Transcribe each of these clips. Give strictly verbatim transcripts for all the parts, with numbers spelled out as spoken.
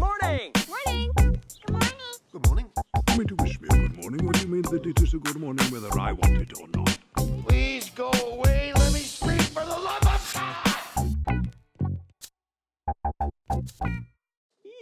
morning. Good morning. Good morning. Morning. Good morning. Good morning. You mean to wish me a good morning when you mean that it is a good morning whether I want it or not? Please go away. Let me scream for the love of God.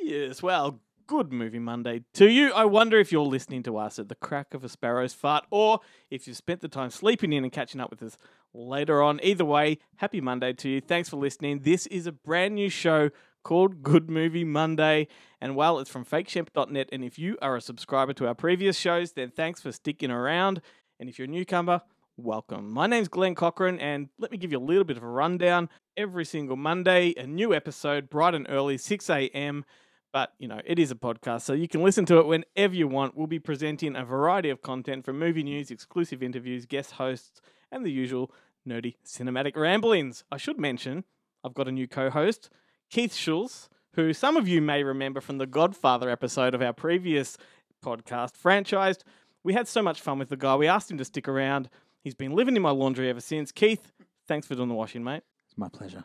Yes, well, good Movie Monday to you. I wonder if you're listening to us at the crack of a sparrow's fart, or if you've spent the time sleeping in and catching up with us later on. Either way, happy Monday to you. Thanks for listening. This is a brand new show called Good Movie Monday, and well, it's from Fake Shemp dot net, and if you are a subscriber to our previous shows, then thanks for sticking around, and if you're a newcomer, welcome. My name's Glenn Cochran, and let me give you a little bit of a rundown. Every single Monday, a new episode, bright and early, six a.m., but, you know, it is a podcast, so you can listen to it whenever you want. We'll be presenting a variety of content from movie news, exclusive interviews, guest hosts, and the usual nerdy cinematic ramblings. I should mention, I've got a new co-host, Keith Schulz, who some of you may remember from the Godfather episode of our previous podcast, Franchised. We had so much fun with the guy. We asked him to stick around. He's been living in my laundry ever since. Keith, thanks for doing the washing, mate. It's my pleasure.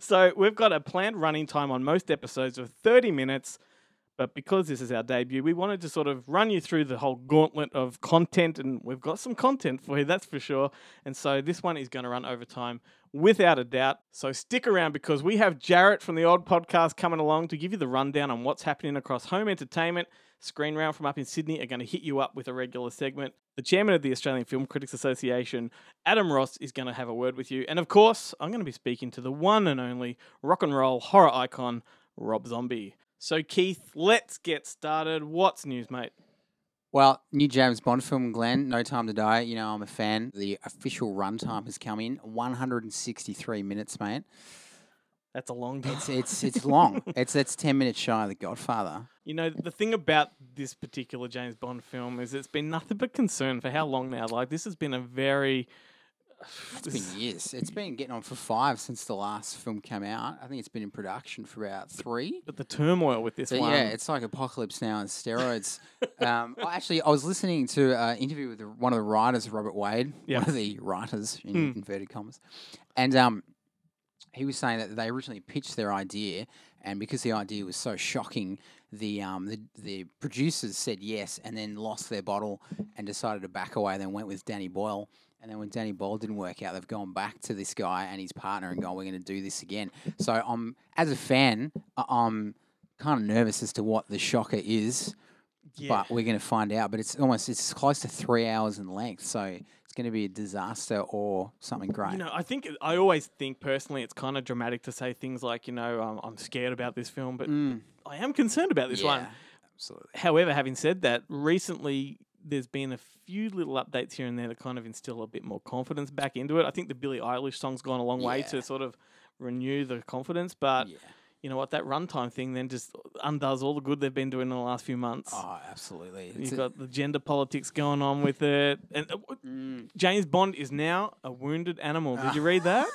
So we've got a planned running time on most episodes of thirty minutes, but because this is our debut, we wanted to sort of run you through the whole gauntlet of content, and we've got some content for you, that's for sure. And so this one is going to run over time without a doubt. So stick around, because we have Jarrett from the Odd Podcast coming along to give you the rundown on what's happening across home entertainment. Screen Realm from up in Sydney are going to hit you up with a regular segment. The chairman of the Australian Film Critics Association, Adam Ross, is going to have a word with you. And of course, I'm going to be speaking to the one and only rock and roll horror icon, Rob Zombie. So Keith, let's get started. What's news, mate? Well, new James Bond film, Glenn, No Time to Die. You know, I'm a fan. The official runtime has come in. one hundred sixty-three minutes, mate. That's a long time. It's it's, it's long. It's That's ten minutes shy of The Godfather. You know, the thing about this particular James Bond film is it's been nothing but concern for how long now. Like, this has been a very... It's this... been years. It's been getting on for five since the last film came out. I think it's been in production for about three. But the turmoil with this but one. Yeah, it's like Apocalypse Now and steroids. um, I actually, I was listening to an interview with one of the writers, Robert Wade, yep. one of the writers in mm. inverted commas, and um. He was saying that they originally pitched their idea, and because the idea was so shocking, the um the, the producers said yes and then lost their bottle and decided to back away, then went with Danny Boyle. And then when Danny Boyle didn't work out, they've gone back to this guy and his partner and gone, we're going to do this again. So I'm um, as a fan, I'm kind of nervous as to what the shocker is, yeah. but we're going to find out. But it's almost it's close to three hours in length, so... going to be a disaster or something great. You know, I think I always think personally it's kind of dramatic to say things like, you know, um, I'm scared about this film, but mm. I am concerned about this yeah, one. Absolutely. However, having said that, recently there's been a few little updates here and there that kind of instill a bit more confidence back into it. I think the Billie Eilish song's gone a long yeah. way to sort of renew the confidence, but... Yeah. You know what, that runtime thing then just undoes all the good they've been doing in the last few months. Oh, absolutely. You've it's got the gender politics going on with it. And mm. James Bond is now a wounded animal. Did you read that?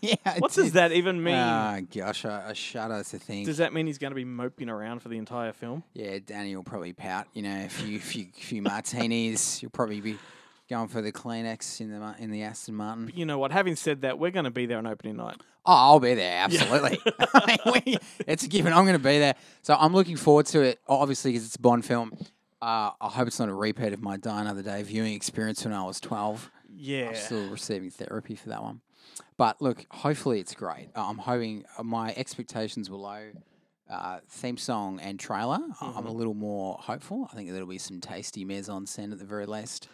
Yeah. What does that even mean? Oh, gosh, I, I shudder to think. Does that mean he's going to be moping around for the entire film? Yeah, Danny will probably pout. You know, a few, few, few martinis. You'll probably be... going for the Kleenex in the in the Aston Martin. But you know what? Having said that, we're going to be there on opening night. Oh, I'll be there, absolutely. Yeah. I mean, we, it's a given. I'm going to be there. So I'm looking forward to it, obviously, because it's a Bond film. Uh, I hope it's not a repeat of my Die Another Day viewing experience when I was twelve. Yeah. I'm still receiving therapy for that one. But look, hopefully it's great. I'm hoping my expectations were low. Uh, theme song and trailer. Mm-hmm. I'm a little more hopeful. I think there'll be some tasty mise-en-scène at the very least.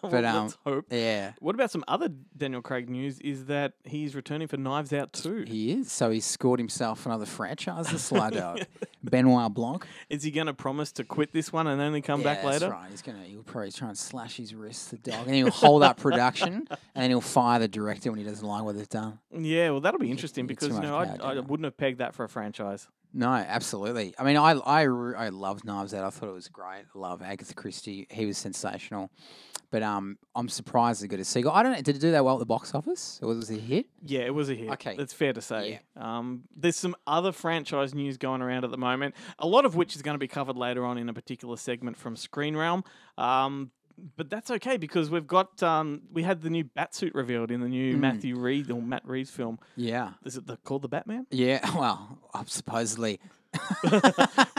But well, um, let's hope. Yeah. What about some other Daniel Craig news? Is that he's returning for Knives Out two? He is. So he's scored himself another franchise, the sly dog. Benoit Blanc. Is he going to promise to quit this one and only come yeah, back later? That's right. He's gonna, he'll probably try and slash his wrists, the dog, and he'll hold up production, and then he'll fire the director when he doesn't like what they've done. Yeah, well, that'll be interesting it's, because it's you know, power, I, I wouldn't have pegged that for a franchise. No, absolutely. I mean, I, I, I loved Knives Out. I thought it was great. I love Agatha Christie. He was sensational. But um, I'm surprised they got a sequel. I don't know. Did it do that well at the box office? Or was it a hit? Yeah, it was a hit. Okay. That's fair to say. Yeah. Um, there's some other franchise news going around at the moment, a lot of which is going to be covered later on in a particular segment from Screen Realm. Um, but that's okay because we've got, um, we had the new Batsuit revealed in the new mm. Matthew Reed or Matt Reeves film. Yeah. Is it the, called The Batman? Yeah. Well, supposedly.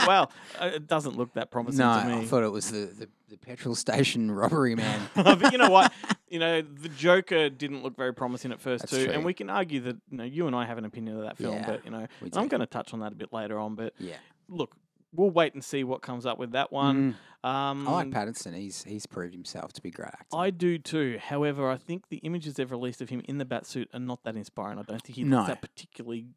Well, it doesn't look that promising no, to me. No, I thought it was the, the, the petrol station robbery man. But you know what? You know, the Joker didn't look very promising at first That's too. True. And we can argue that, you know, you and I have an opinion of that film, yeah, but you know, I'm going to touch on that a bit later on, but yeah. Look, we'll wait and see what comes up with that one. Mm. Um, I like Pattinson. He's he's proved himself to be a great actor. I do too. However, I think the images they've released of him in the Batsuit are not that inspiring. I don't think he's no. that particularly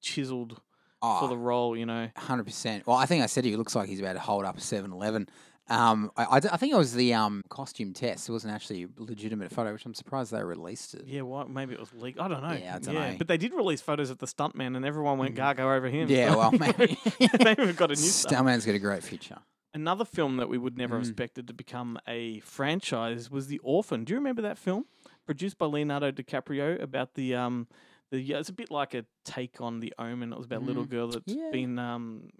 chiseled Oh, for the role, you know. one hundred percent. Well, I think I said he looks like he's about to hold up a seven eleven. Um, I, I, I think it was the um, costume test. It wasn't actually a legitimate photo, which I'm surprised they released it. Yeah, well, maybe it was leaked. I don't know. Yeah, I don't yeah. know. But they did release photos of the stuntman and everyone went gaga over him. Yeah, so well, maybe. Maybe we've got a new stuntman's got a great future. Another film that we would never mm. have expected to become a franchise was The Orphan. Do you remember that film? Produced by Leonardo DiCaprio about the... Um, Yeah, it's a bit like a take on The Omen. It was about a little girl that's yeah. been, um,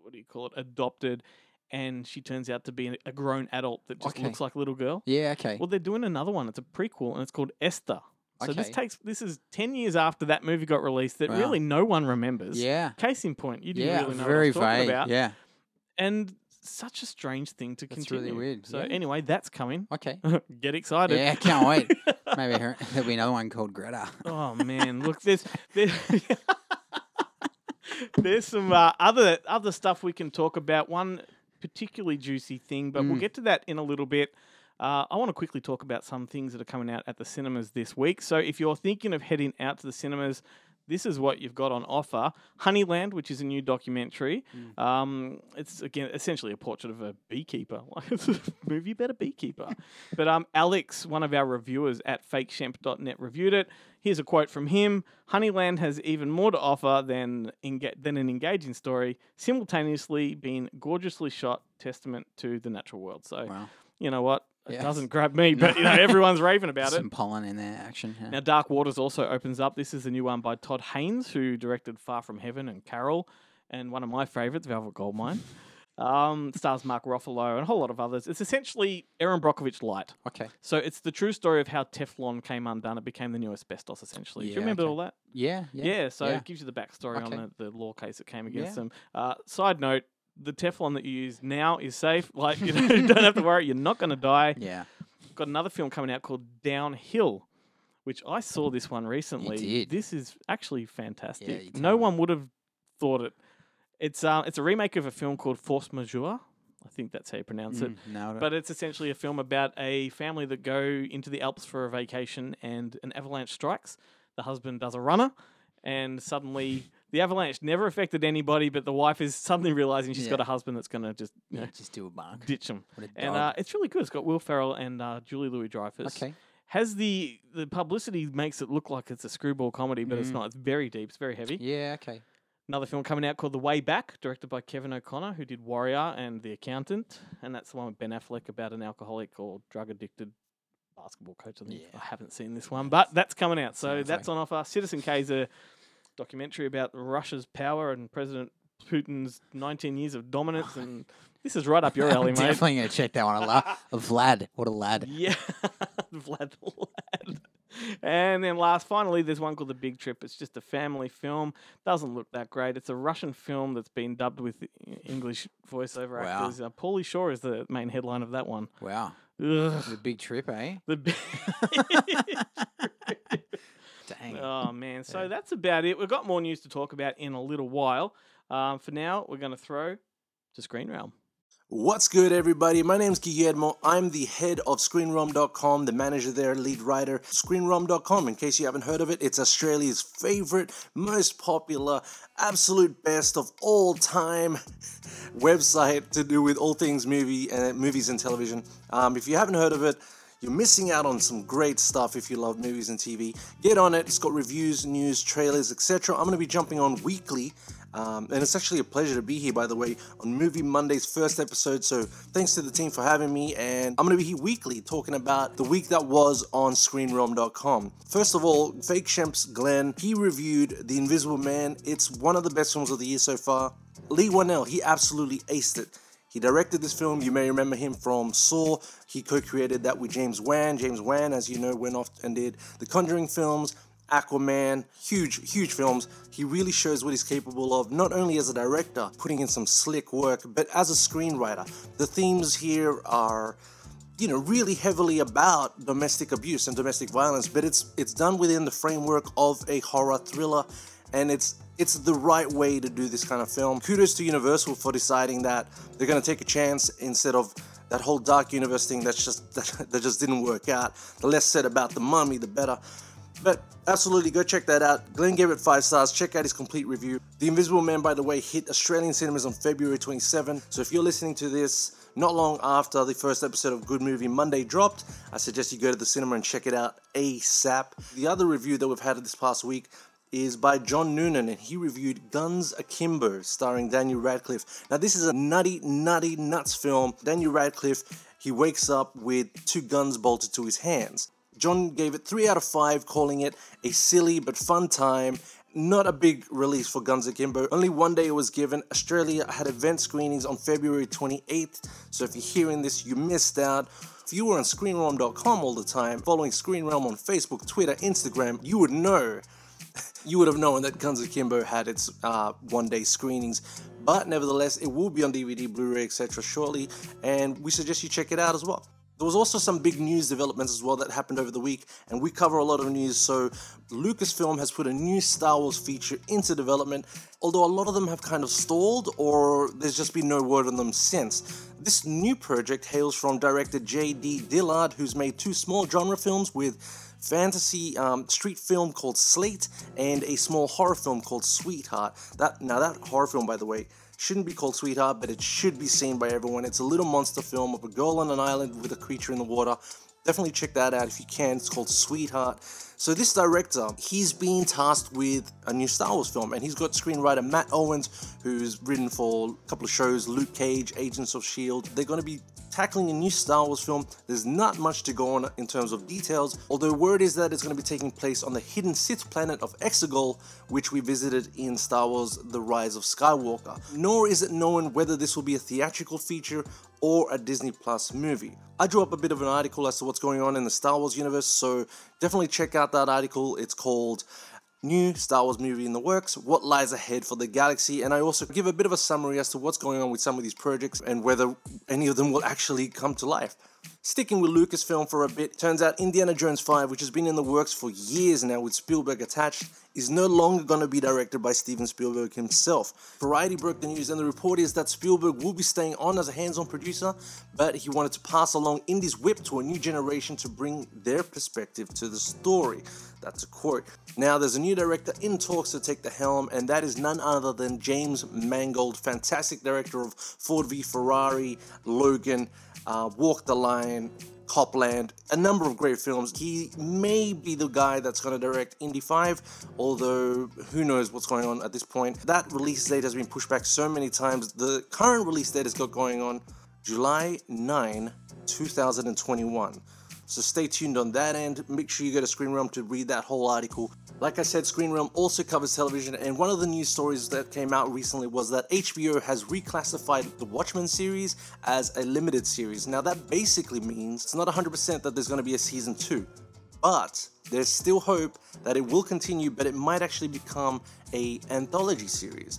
what do you call it, adopted, and she turns out to be a grown adult that just okay. looks like a little girl. Yeah, okay. Well, they're doing another one. It's a prequel, and it's called Esther. So okay. this takes this is ten years after that movie got released that wow. really no one remembers. Yeah. Case in point, you didn't yeah, really know very what I was talking vague. About. Yeah, and such a strange thing to that's continue. That's really weird. So yeah. anyway, that's coming. Okay. Get excited. Yeah, can't wait. Maybe there'll be another one called Greta. Oh, man. Look, there's there's, there's some uh, other other stuff we can talk about. One particularly juicy thing, but mm. we'll get to that in a little bit. Uh, I want to quickly talk about some things that are coming out at the cinemas this week. So if you're thinking of heading out to the cinemas, this is what you've got on offer. Honeyland, which is a new documentary. Mm. Um, it's, again, essentially a portrait of a beekeeper. It's a movie about a beekeeper. But um, Alex, one of our reviewers at Fake Shemp dot net, reviewed it. Here's a quote from him. Honeyland has even more to offer than, enga- than an engaging story, simultaneously being gorgeously shot, testament to the natural world. So, wow. you know what? It yes. doesn't grab me, but you know everyone's raving about some it. Some pollen in there, action. Yeah. Now, Dark Waters also opens up. This is the new one by Todd Haynes, who directed Far From Heaven and Carol, and one of my favourites, Velvet Goldmine. Um, stars Mark Ruffalo and a whole lot of others. It's essentially Aaron Brockovich light. Okay. So it's the true story of how Teflon came undone. It became the new asbestos, essentially. Yeah, do you remember okay. all that? Yeah. Yeah, yeah so yeah. it gives you the backstory okay. on the, the law case that came against yeah. them. Uh, side note, the Teflon that you use now is safe. Like, you know, you don't have to worry. You're not going to die. Yeah. Got another film coming out called Downhill, which I saw this one recently. You did. This is actually fantastic. Yeah, no one would have thought it. It's uh, it's a remake of a film called Force Majeure. I think that's how you pronounce mm, it. No, but it's essentially a film about a family that go into the Alps for a vacation and an avalanche strikes. The husband does a runner and suddenly... The avalanche never affected anybody, but the wife is suddenly realizing she's yeah. got a husband that's going to just you know, yeah, just do a bark, ditch him. And uh, it's really good. It's got Will Ferrell and uh, Julie Louis-Dreyfus. Okay, has the the publicity makes it look like it's a screwball comedy, but mm. it's not. It's very deep. It's very heavy. Yeah. Okay. Another film coming out called The Way Back, directed by Kevin O'Connor, who did Warrior and The Accountant, and that's the one with Ben Affleck about an alcoholic or drug addicted basketball coach. I, think. Yeah. I haven't seen this one, but that's coming out. So Sounds that's like... on offer. Citizen K's a documentary about Russia's power and President Putin's nineteen years of dominance, and this is right up your alley, mate. I'm definitely going to check that one. I love Vlad, what a lad. Yeah, Vlad the lad. And then last, finally, there's one called The Big Trip. It's just a family film. Doesn't look that great. It's a Russian film that's been dubbed with English voiceover wow. actors. Uh, Pauly Shore is the main headline of that one. Wow. Ugh. The Big Trip, eh? The Big Trip. Dang. Oh, man. So yeah. that's about it. We've got more news to talk about in a little while. Um, for now, we're going to throw to Screen Realm. What's good, everybody? My name's Guillermo. I'm the head of Screen Realm dot com, the manager there, lead writer. Screen Realm dot com, in case you haven't heard of it, it's Australia's favorite, most popular, absolute best of all time website to do with all things movie and uh, movies and television. Um, if you haven't heard of it, you're missing out on some great stuff if you love movies and T V. Get on it. It's got reviews, news, trailers, et cetera. I'm going to be jumping on weekly. Um, and it's actually a pleasure to be here, by the way, on Movie Monday's first episode. So thanks to the team for having me. And I'm going to be here weekly talking about the week that was on Screen Realm dot com. First of all, Fake Shemp's Glenn, he reviewed The Invisible Man. It's one of the best films of the year so far. Lee Whannell, he absolutely aced it. He directed this film. You may remember him from Saw. He co-created that with James Wan. James Wan, as you know, went off and did The Conjuring films, Aquaman, huge, huge films. He really shows what he's capable of, not only as a director, putting in some slick work, but as a screenwriter. The themes here are, you know, really heavily about domestic abuse and domestic violence, but it's it's done within the framework of a horror thriller, and it's it's the right way to do this kind of film. Kudos to Universal for deciding that they're going to take a chance instead of that whole dark universe thing that's just that, that just didn't work out. The less said about The Mummy, the better. But absolutely, go check that out. Glenn gave it five stars. Check out his complete review. The Invisible Man, by the way, hit Australian cinemas on February twenty-seventh. So if you're listening to this not long after the first episode of Good Movie Monday dropped, I suggest you go to the cinema and check it out ASAP. The other review that we've had this past week is by John Noonan, and he reviewed Guns Akimbo, starring Daniel Radcliffe. Now, this is a nutty, nutty, nuts film. Daniel Radcliffe, he wakes up with two guns bolted to his hands. John gave it three out of five, calling it a silly but fun time. Not a big release for Guns Akimbo. Only one day it was given. Australia had event screenings on February twenty-eighth. So if you're hearing this, you missed out. If you were on Screen Realm dot com all the time, following Screen Realm on Facebook, Twitter, Instagram, you would know. You would have known that Guns Akimbo had its uh, one-day screenings. But nevertheless, it will be on D V D, Blu-ray, et cetera shortly. And we suggest you check it out as well. There was also some big news developments as well that happened over the week, and we cover a lot of news, so Lucasfilm has put a new Star Wars feature into development, although a lot of them have kind of stalled, or there's just been no word on them since. This new project hails from director J D Dillard, who's made two small genre films with fantasy um, street film called Slate and a small horror film called Sweetheart. That Now that horror film, by the way, shouldn't be called Sweetheart, but it should be seen by everyone. It's a little monster film of a girl on an island with a creature in the water. Definitely check that out if you can. It's called Sweetheart. So this director, he's been tasked with a new Star Wars film, and he's got screenwriter Matt Owens, who's written for a couple of shows, Luke Cage, Agents of S H I E L D. They're going to be tackling a new Star Wars film. There's not much to go on in terms of details, although word is that it's going to be taking place on the hidden Sith planet of Exegol, which we visited in Star Wars The Rise of Skywalker. Nor is it known whether this will be a theatrical feature or a Disney Plus movie. I drew up a bit of an article as to what's going on in the Star Wars universe, so definitely check out that article. It's called New Star Wars Movie in the Works, What Lies Ahead for the Galaxy, and I also give a bit of a summary as to what's going on with some of these projects and whether any of them will actually come to life. Sticking with Lucasfilm for a bit, turns out Indiana Jones five, which has been in the works for years now with Spielberg attached, is no longer going to be directed by Steven Spielberg himself. Variety broke the news, and the report is that Spielberg will be staying on as a hands-on producer, but he wanted to pass along Indy's whip to a new generation to bring their perspective to the story. That's a quote. Now, there's a new director in talks to take the helm, and that is none other than James Mangold, fantastic director of Ford v Ferrari, Logan, Uh, Walk the Line, Copland, a number of great films. He may be the guy that's going to direct Indy five, although who knows what's going on at this point. That release date has been pushed back so many times. The current release date has got going on July ninth, twenty twenty-one. So stay tuned on that end. Make sure you go to Screen Realm to read that whole article. Like I said, Screen Realm also covers television, and one of the news stories that came out recently was that H B O has reclassified the Watchmen series as a limited series. Now, that basically means it's not one hundred percent that there's going to be a season two, but there's still hope that it will continue, but it might actually become an anthology series,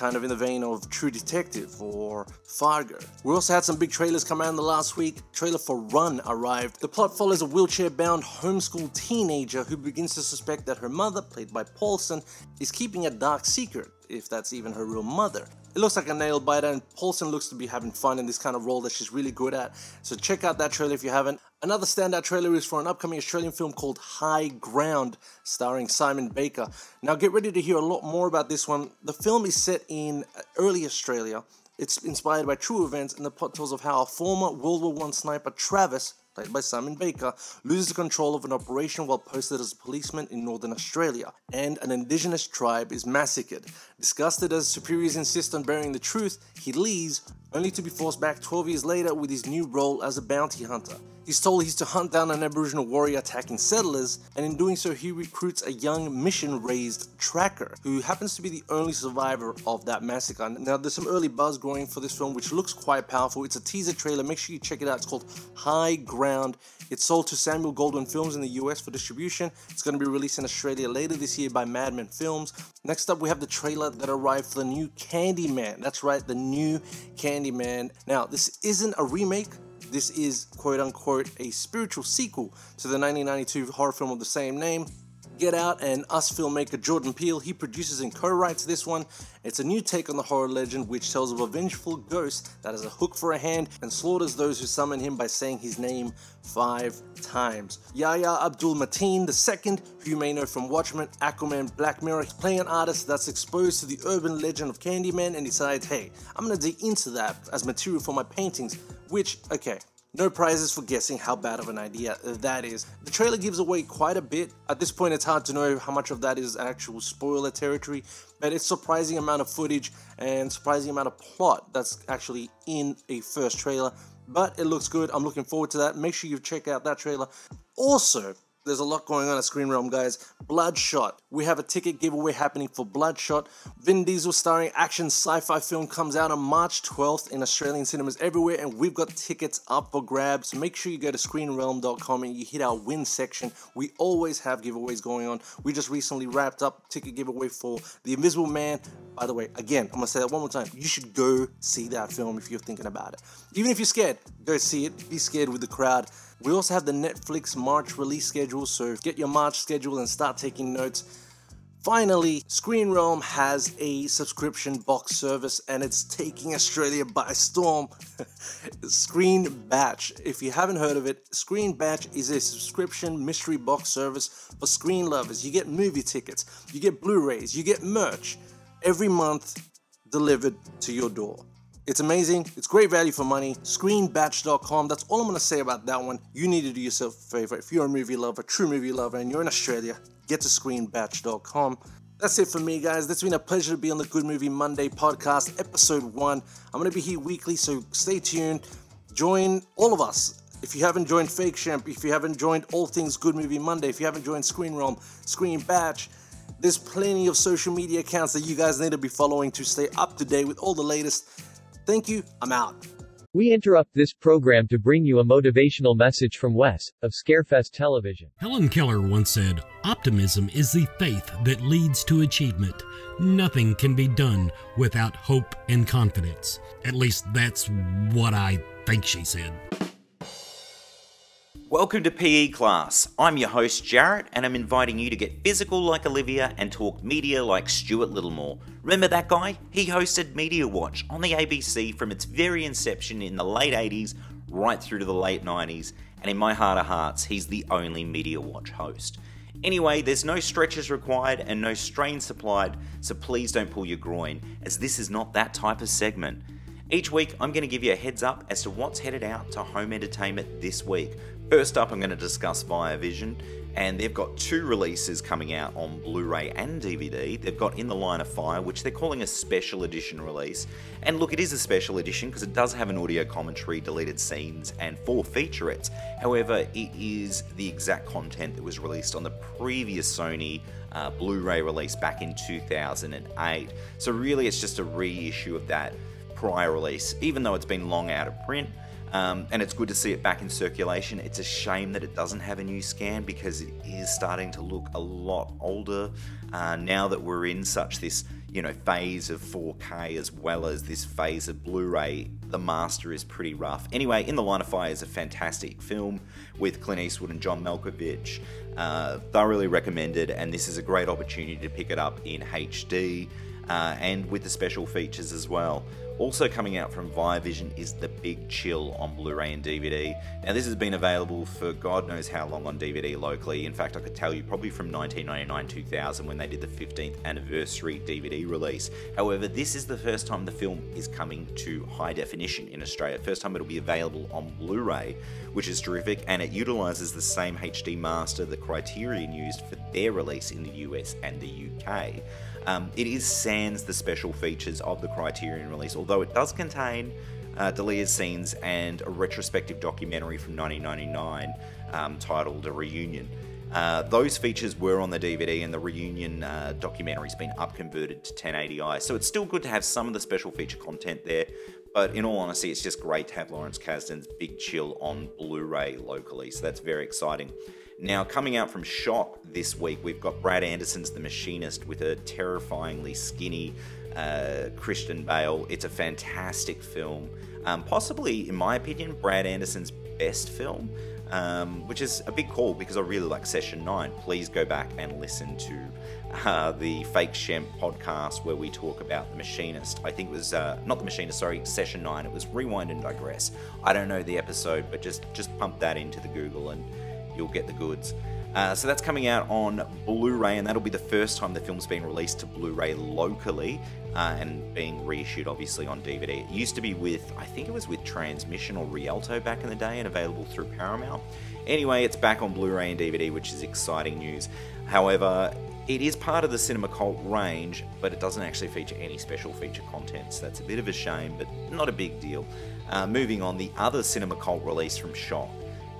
kind of in the vein of True Detective or Fargo. We also had some big trailers come out in the last week. Trailer for Run arrived. The plot follows a wheelchair-bound homeschool teenager who begins to suspect that her mother, played by Paulson, is keeping a dark secret. if that's even her real mother. It looks like a nail biter, and Paulson looks to be having fun in this kind of role that she's really good at, so check out that trailer if you haven't. Another standout trailer is for an upcoming Australian film called High Ground, starring Simon Baker. Now get ready to hear a lot more about this one. The film is set in early Australia. It's inspired by true events, and the plot tells of how a former World War One sniper, Travis, played by Simon Baker, loses control of an operation while posted as a policeman in northern Australia, and an indigenous tribe is massacred. Disgusted as superiors insist on burying the truth, he leaves, only to be forced back twelve years later with his new role as a bounty hunter. He's told he's to hunt down an Aboriginal warrior attacking settlers, and in doing so he recruits a young mission-raised tracker, who happens to be the only survivor of that massacre. Now there's some early buzz growing for this film, which looks quite powerful. It's a teaser trailer, make sure you check it out. It's called High Ground. It's sold to Samuel Goldwyn Films in the U S for distribution. It's going to be released in Australia later this year by Madman Films. Next up we have the trailer that arrived for the new Candyman. That's right, the new Candyman. Now this isn't a remake. This is, quote-unquote, a spiritual sequel to the nineteen ninety-two horror film of the same name. Get Out, and Us filmmaker Jordan Peele, he produces and co-writes this one. It's a new take on the horror legend, which tells of a vengeful ghost that has a hook for a hand and slaughters those who summon him by saying his name five times. Yahya Abdul-Mateen the second, who you may know from Watchmen, Aquaman, Black Mirror, playing an artist that's exposed to the urban legend of Candyman and decides, hey, I'm going to dig into that as material for my paintings. Which, okay, no prizes for guessing how bad of an idea that is. The trailer gives away quite a bit. At this point, it's hard to know how much of that is actual spoiler territory, but it's surprising amount of footage and surprising amount of plot that's actually in a first trailer. But it looks good. I'm looking forward to that. Make sure you check out that trailer. Also, there's a lot going on at Screen Realm, guys. Bloodshot. We have a ticket giveaway happening for Bloodshot. Vin Diesel starring action sci-fi film comes out on March twelfth in Australian cinemas everywhere, and we've got tickets up for grabs. So make sure you go to Screen Realm dot com and you hit our win section. We always have giveaways going on. We just recently wrapped up ticket giveaway for The Invisible Man. By the way, again, I'm going to say that one more time. You should go see that film if you're thinking about it. Even if you're scared, go see it. Be scared with the crowd. We also have the Netflix March release schedule, so get your March schedule and start taking notes. Finally, Screen Realm has a subscription box service, and it's taking Australia by storm. Screen Batch. If you haven't heard of it, Screen Batch is a subscription mystery box service for screen lovers. You get movie tickets, you get Blu-rays, you get merch every month delivered to your door. It's amazing. It's great value for money. Screen Batch dot com. That's all I'm going to say about that one. You need to do yourself a favor. If you're a movie lover, true movie lover, and you're in Australia, get to Screen Batch dot com. That's it for me, guys. It's been a pleasure to be on the Good Movie Monday podcast, episode one. I'm going to be here weekly, so stay tuned. Join all of us. If you haven't joined Fake Shemp, if you haven't joined All Things Good Movie Monday, if you haven't joined Screen Realm, Screen Batch, there's plenty of social media accounts that you guys need to be following to stay up to date with all the latest. Thank you. I'm out. We interrupt this program to bring you a motivational message from Wes of Scarefest Television. Helen Keller once said, "Optimism is the faith that leads to achievement. Nothing can be done without hope and confidence." At least that's what I think she said. Welcome to P E Class. I'm your host, Jarrett, and I'm inviting you to get physical like Olivia and talk media like Stuart Littlemore. Remember that guy? He hosted Media Watch on the A B C from its very inception in the late eighties right through to the late nineties, and in my heart of hearts, he's the only Media Watch host. Anyway, there's no stretches required and no strain supplied, so please don't pull your groin, as this is not that type of segment. Each week, I'm going to give you a heads up as to what's headed out to home entertainment this week. First up, I'm going to discuss ViaVision, and they've got two releases coming out on Blu-ray and D V D. They've got In the Line of Fire, which they're calling a special edition release. And look, it is a special edition because it does have an audio commentary, deleted scenes, and four featurettes. However, it is the exact content that was released on the previous Sony uh, Blu-ray release back in two thousand eight. So really, it's just a reissue of that prior release, even though it's been long out of print. Um, and it's good to see it back in circulation. It's a shame that it doesn't have a new scan because it is starting to look a lot older uh, now that we're in such this, you know, phase of four K as well as this phase of Blu-ray. The master is pretty rough. Anyway, In the Line of Fire is a fantastic film with Clint Eastwood and John Malkovich. Uh, thoroughly recommended, and this is a great opportunity to pick it up in H D. uh, and with the special features as well. Also coming out from ViaVision is The Big Chill on Blu-ray and D V D. Now this has been available for God knows how long on D V D locally. In fact, I could tell you probably from nineteen ninety-nine to two thousand when they did the fifteenth anniversary D V D release. However, this is the first time the film is coming to high definition in Australia. First time it'll be available on Blu-ray, which is terrific, and it utilises the same H D master that Criterion used for their release in the U S and the U K. Um, it is sans the special features of the Criterion release, although it does contain uh, deleted scenes and a retrospective documentary from nineteen ninety-nine um, titled A Reunion. Uh, those features were on the D V D, and the Reunion uh, documentary's been upconverted to ten eighty i, so it's still good to have some of the special feature content there, but in all honesty, it's just great to have Lawrence Kasdan's Big Chill on Blu-ray locally, so that's very exciting. Now, coming out from Shock this week, we've got Brad Anderson's The Machinist with a terrifyingly skinny uh, Christian Bale. It's a fantastic film, um, possibly, in my opinion, Brad Anderson's best film, um, which is a big call because I really like Session nine. Please go back and listen to uh, the Fake Shemp podcast where we talk about The Machinist. I think it was, uh, not The Machinist, sorry, Session nine. It was Rewind and Digress. I don't know the episode, but just, just pump that into the Google and you'll get the goods. Uh, so that's coming out on Blu-ray, and that'll be the first time the film's been released to Blu-ray locally uh, and being reissued, obviously, on D V D. It used to be with, I think it was with Transmission or Rialto back in the day, and available through Paramount. Anyway, it's back on Blu-ray and D V D, which is exciting news. However, it is part of the Cinemacult range, but it doesn't actually feature any special feature content, so that's a bit of a shame, but not a big deal. Uh, moving on, the other Cinemacult release from Shock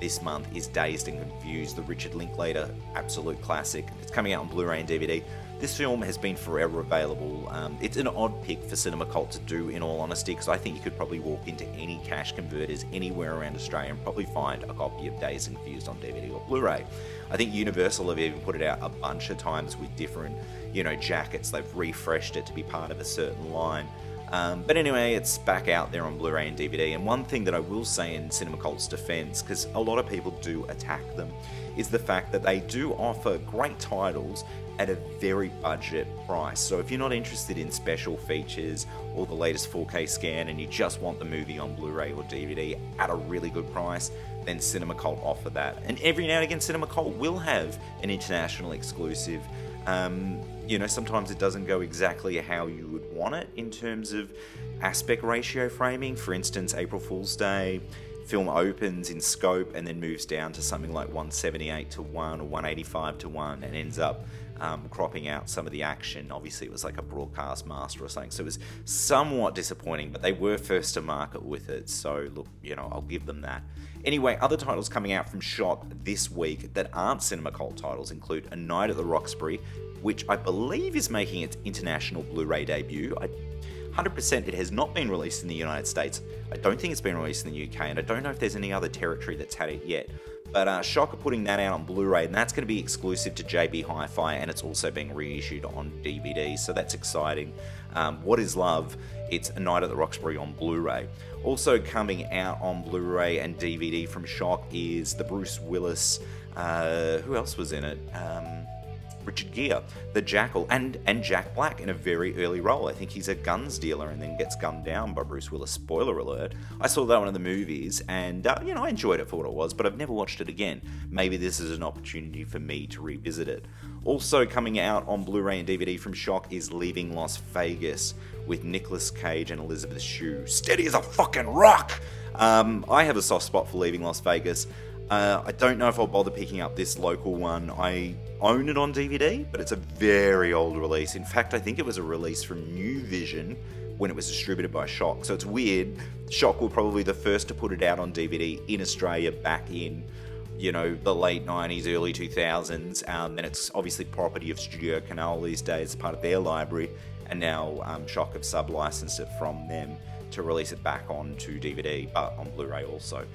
this month is Dazed and Confused, the Richard Linklater absolute classic. It's coming out on Blu-ray and D V D. This film has been forever available. Um, it's an odd pick for Cinemacult to do, in all honesty, because I think you could probably walk into any cash converters anywhere around Australia and probably find a copy of Dazed and Confused on D V D or Blu-ray. I think Universal have even put it out a bunch of times with different, you know, jackets. They've refreshed it to be part of a certain line. Um, but anyway, it's back out there on Blu-ray and D V D, and one thing that I will say in Cinemacult's defense, because a lot of people do attack them, is the fact that they do offer great titles at a very budget price. So if you're not interested in special features or the latest four K scan and you just want the movie on Blu-ray or D V D at a really good price, then Cinemacult offer that. And every now and again, Cinemacult will have an international exclusive. Um, you know, sometimes it doesn't go exactly how you would want it in terms of aspect ratio framing. For instance, April Fool's Day, film opens in scope and then moves down to something like one seventy-eight to one or one eighty-five to one and ends up um, cropping out some of the action. Obviously, it was like a broadcast master or something, so it was somewhat disappointing, but they were first to market with it, so look, you know, I'll give them that. Anyway, other titles coming out from Shock this week that aren't Cinemacult titles include A Night at the Roxbury, which I believe is making its international Blu-ray debut. I, one hundred percent it has not been released in the United States. I don't think it's been released in the U K, and I don't know if there's any other territory that's had it yet. But uh, Shock are putting that out on Blu-ray, and that's going to be exclusive to J B Hi-Fi, and it's also being reissued on D V D, so that's exciting. Um, What Is Love? It's A Night at the Roxbury on Blu-ray. Also coming out on Blu-ray and D V D from Shock is the Bruce Willis, uh, who else was in it? Um... Richard Gere, The Jackal, and and Jack Black in a very early role. I think he's a guns dealer and then gets gunned down by Bruce Willis. Spoiler alert. I saw that one in the movies and, uh, you know, I enjoyed it for what it was, but I've never watched it again. Maybe this is an opportunity for me to revisit it. Also coming out on Blu-ray and D V D from Shock is Leaving Las Vegas with Nicolas Cage and Elizabeth Shue. Steady as a fucking rock! Um, I have a soft spot for Leaving Las Vegas. Uh, I don't know if I'll bother picking up this local one. I own it on D V D, but it's a very old release. In fact, I think it was a release from New Vision when it was distributed by Shock. So it's weird. Shock were probably the first to put it out on D V D in Australia back in, you know, the late nineties, early two thousands. Um, and it's obviously property of Studio Canal these days, part of their library. And now um, Shock have sub-licensed it from them to release it back on to D V D, but on Blu-ray also.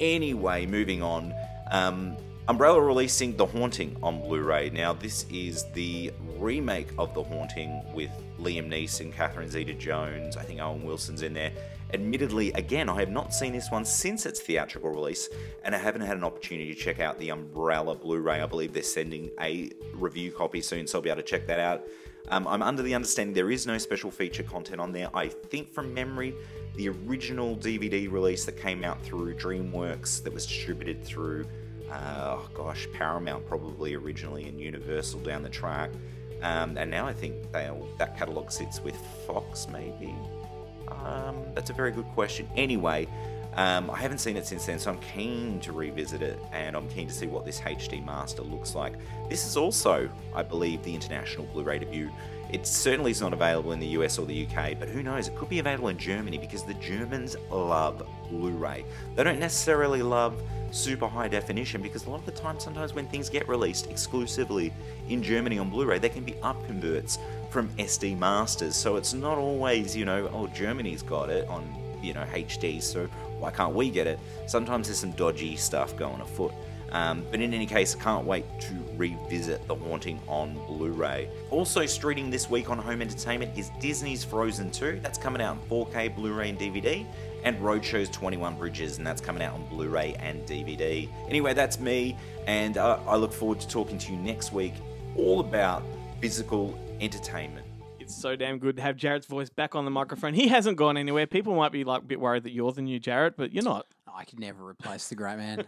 Anyway, moving on, um, Umbrella releasing The Haunting on Blu-ray. Now, this is the remake of The Haunting with Liam Neeson, Catherine Zeta-Jones, I think Owen Wilson's in there. Admittedly, again, I have not seen this one since its theatrical release, and I haven't had an opportunity to check out the Umbrella Blu-ray. I believe they're sending a review copy soon, so I'll be able to check that out. Um, I'm under the understanding there is no special feature content on there. I think from memory, the original D V D release that came out through DreamWorks that was distributed through, uh, oh gosh, Paramount probably originally and Universal down the track. Um, and now I think they, that catalogue sits with Fox, maybe? Um, that's a very good question. Anyway, um, I haven't seen it since then, so I'm keen to revisit it, and I'm keen to see what this H D master looks like. This is also, I believe, the international Blu-ray debut. It certainly is not available in the U S or the U K, but who knows? It could be available in Germany, because the Germans love Blu-ray. They don't necessarily love super high definition, because a lot of the time sometimes when things get released exclusively in Germany on Blu-ray, they can be up converts from S D masters, so it's not always, you know, oh, Germany's got it on, you know, H D, so why can't we get it? Sometimes there's some dodgy stuff going afoot. Um, but in any case, I can't wait to revisit The Haunting on Blu-ray. Also streeting this week on home entertainment is Disney's Frozen two. That's coming out in four K Blu-ray and D V D. And Roadshow's twenty-one Bridges, and that's coming out on Blu-ray and D V D. Anyway, that's me, and uh, I look forward to talking to you next week all about physical entertainment. It's so damn good to have Jarrett's voice back on the microphone. He hasn't gone anywhere. People might be like a bit worried that you're the new Jarrett, but you're not. Oh, I could never replace the great man.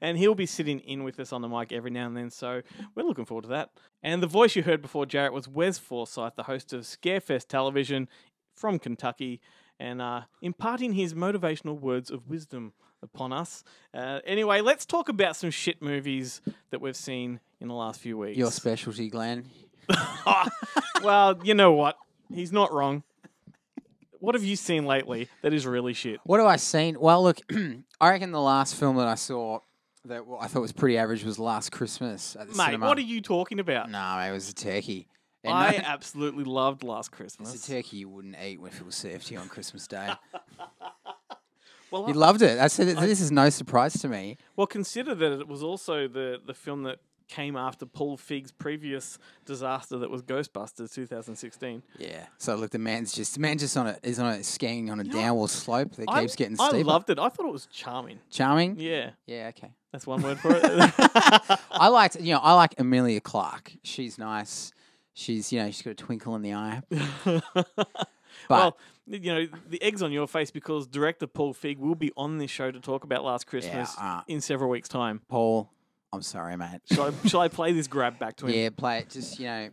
And he'll be sitting in with us on the mic every now and then, so we're looking forward to that. And the voice you heard before Jarrett was Wes Forsyth, the host of Scarefest Television from Kentucky, and uh, imparting his motivational words of wisdom upon us. Uh, anyway, let's talk about some shit movies that we've seen in the last few weeks. Your specialty, Glenn. Well, you know what? He's not wrong. What have you seen lately that is really shit? What have I seen? Well, look, I reckon the last film that I saw that I thought was pretty average was Last Christmas at the Mate, cinema. What are you talking about? No, it was a turkey. And I no, absolutely loved Last Christmas. It's a turkey you wouldn't eat if it was served to you on Christmas Day. Well, you I, loved it. I said I, this is no surprise to me. Well, consider that it was also the, the film that came after Paul Feig's previous disaster that was Ghostbusters two thousand sixteen. Yeah. So look, the man's just the man just on it is on a skiing on a you downward know, slope that I, keeps getting steeper. I loved it. I thought it was charming. Charming? Yeah. Yeah. Okay. That's one word for it. I liked you know I like Emilia Clarke. She's nice. She's, you know, she's got a twinkle in the eye. But well, you know, the egg's on your face because director Paul Feig will be on this show to talk about Last Christmas yeah, uh, in several weeks' time. Paul, I'm sorry, mate. Shall I, shall I play this grab back to him? Yeah, play it. Just, you know.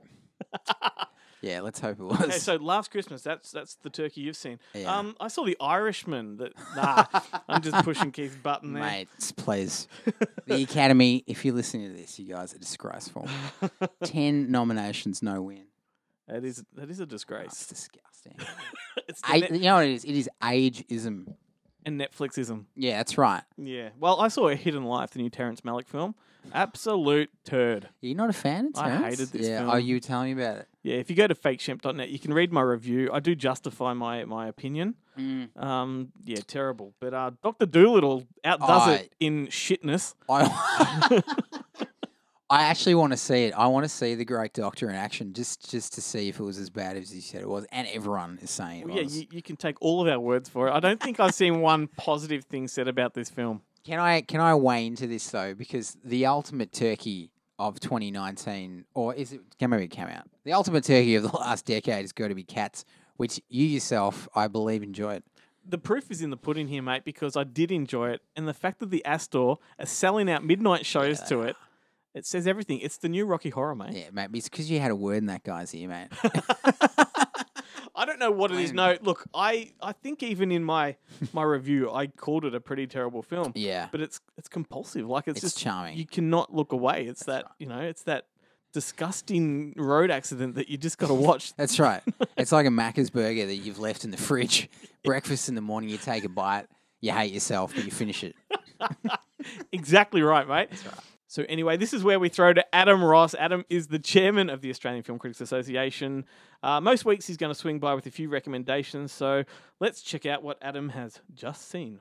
Yeah, let's hope it was. Okay, so Last Christmas, that's that's the turkey you've seen. Yeah. Um, I saw The Irishman. That Nah, I'm just pushing Keith's button there. Mate, please. The Academy, if you're listening to this, you guys are disgraceful. Ten nominations, no win. That is that is a disgrace. It's disgusting. It's I, net- you know what it is? It is ageism. And Netflixism. Yeah, that's right. Yeah. Well, I saw A Hidden Life, the new Terrence Malick film. Absolute turd. You're not a fan of Terrence? I hated this yeah. film. Oh, you were telling me about it. Yeah, if you go to fake shemp dot net, you can read my review. I do justify my, my opinion. Mm. Um, yeah, terrible. But uh, Doctor Dolittle outdoes I... it in shitness. I... I actually want to see it. I want to see the great doctor in action just, just to see if it was as bad as he said it was. And everyone is saying it well, was. Yeah, you, you can take all of our words for it. I don't think I've seen one positive thing said about this film. Can I can I weigh into this, though? Because the ultimate turkey of twenty nineteen, or is it, can maybe it came out. The ultimate turkey of the last decade has got to be Cats, which you yourself, I believe, enjoyed. The proof is in the pudding here, mate, because I did enjoy it. And the fact that the Astor are selling out midnight shows yeah. to it, it says everything. It's the new Rocky Horror, mate. Yeah, mate. It's because you had a word in that guy's ear, mate. I don't know what it is. No, look, I, I think even in my my review, I called it a pretty terrible film. Yeah. But it's it's compulsive. Like it's, it's just charming. You cannot look away. It's That's that, right. you know, it's that disgusting road accident that you just got to watch. That's right. It's like a Macca's burger that you've left in the fridge. Breakfast in the morning, you take a bite, you hate yourself, but you finish it. Exactly right, mate. That's right. So anyway, this is where we throw to Adam Ross. Adam is the chairman of the Australian Film Critics Association. Uh, most weeks he's going to swing by with a few recommendations. So let's check out what Adam has just seen.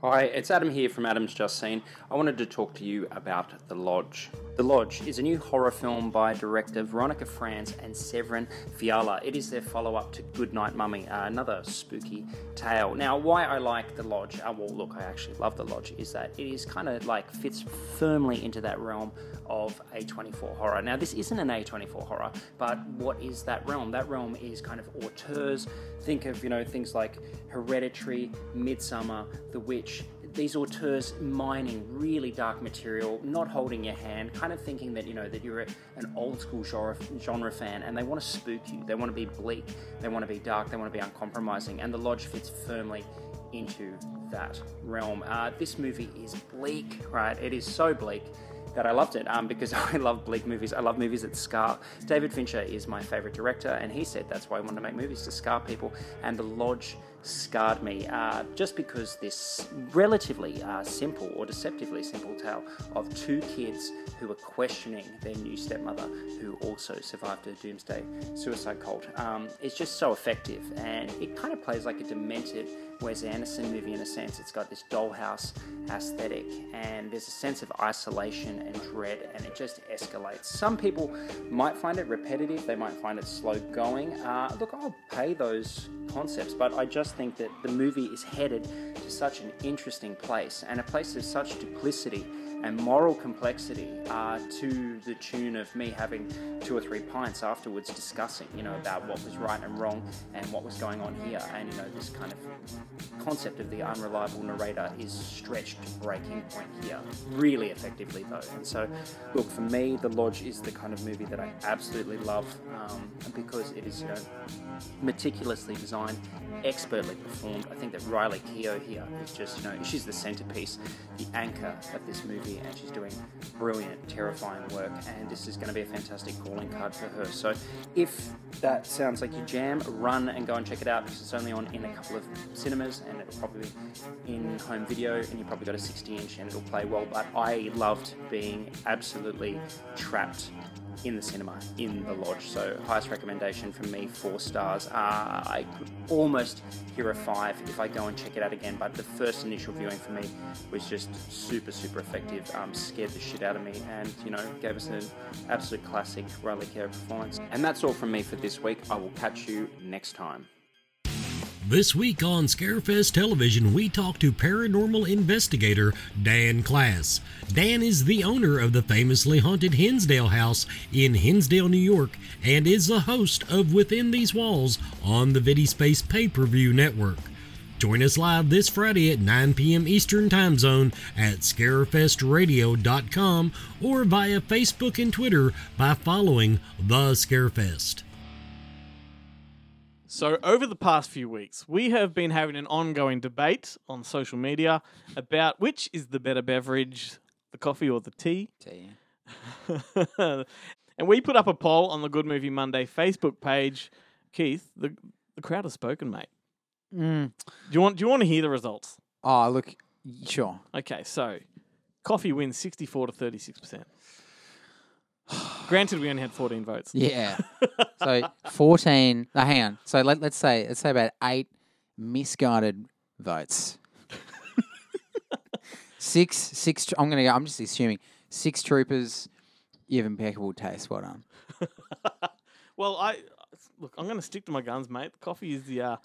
Hi, it's Adam here from Adam's Just Seen. I wanted to talk to you about The Lodge. The Lodge is a new horror film by director Veronica Franz and Severin Fiala. It is their follow-up to Good Night Mummy, uh, another spooky tale. Now, why I like The Lodge, uh, well, look, I actually love The Lodge, is that it is kind of like fits firmly into that realm of A twenty-four horror. Now, this isn't an A twenty-four horror, but what is that realm? That realm is kind of auteurs. Think of, you know, things like Hereditary, Midsommar, The Witch. These auteurs mining really dark material, not holding your hand, kind of thinking that, you know, that you're a, an old school genre, genre fan, and they want to spook you. They want to be bleak. They want to be dark. They want to be uncompromising. And The Lodge fits firmly into that realm. Uh, this movie is bleak, right? It is so bleak that I loved it um, because I love bleak movies. I love movies that scar. David Fincher is my favourite director, and he said that's why he wanted to make movies, to scar people, and The Lodge scarred me uh, just because this relatively uh, simple or deceptively simple tale of two kids who were questioning their new stepmother, who also survived a doomsday suicide cult. Um, it's just so effective, and it kind of plays like a demented Wes Anderson movie in a sense. It's got this dollhouse aesthetic, and there's a sense of isolation and dread, and it just escalates. Some people might find it repetitive, they might find it slow going. Uh, look, I'll pay those concepts, but I just think that the movie is headed to such an interesting place, and a place of such duplicity and moral complexity, uh, to the tune of me having two or three pints afterwards discussing, you know, about what was right and wrong and what was going on here. And, you know, this kind of concept of the unreliable narrator is stretched to breaking point here, really effectively though. And so, look, for me, The Lodge is the kind of movie that I absolutely love, um, because it is, you know, meticulously designed, expertly performed. I think that Riley Keough here is just, you know, she's the centerpiece, the anchor of this movie, and she's doing brilliant, terrifying work, and this is going to be a fantastic calling card for her. So if that sounds like your jam, run and go and check it out, because it's only on in a couple of cinemas, and it'll probably be in home video, and you've probably got a sixty inch and it'll play well. But I loved being absolutely trapped in the cinema, in The Lodge. So highest recommendation from me, four stars. Uh, I could almost hear a five if I go and check it out again, but the first initial viewing for me was just super, super effective. Um, scared the shit out of me, and, you know, gave us an absolute classic Riley Keough performance. And that's all from me for this week. I will catch you next time. This week on Scarefest Television, we talk to paranormal investigator Dan Klass. Dan is the owner of the famously haunted Hinsdale House in Hinsdale, New York, and is the host of Within These Walls on the VidiSpace Pay-Per-View Network. Join us live this Friday at nine p.m. Eastern Time Zone at scarefest radio dot com or via Facebook and Twitter by following The Scarefest. So over the past few weeks, we have been having an ongoing debate on social media about which is the better beverage, the coffee or the tea. Tea. And we put up a poll on the Good Movie Monday Facebook page. Keith, the the crowd has spoken, mate. Mm. Do you want do you want to hear the results? Oh, look, sure. Okay, so coffee wins sixty-four to thirty-six percent. Granted, we only had fourteen votes. Yeah. So fourteen. No, hang on. So let, let's say let's say about eight misguided votes. six six. I'm gonna go. I'm just assuming six troopers. You have impeccable taste. Well done. Well, I look. I'm gonna stick to my guns, mate. Coffee is the uh,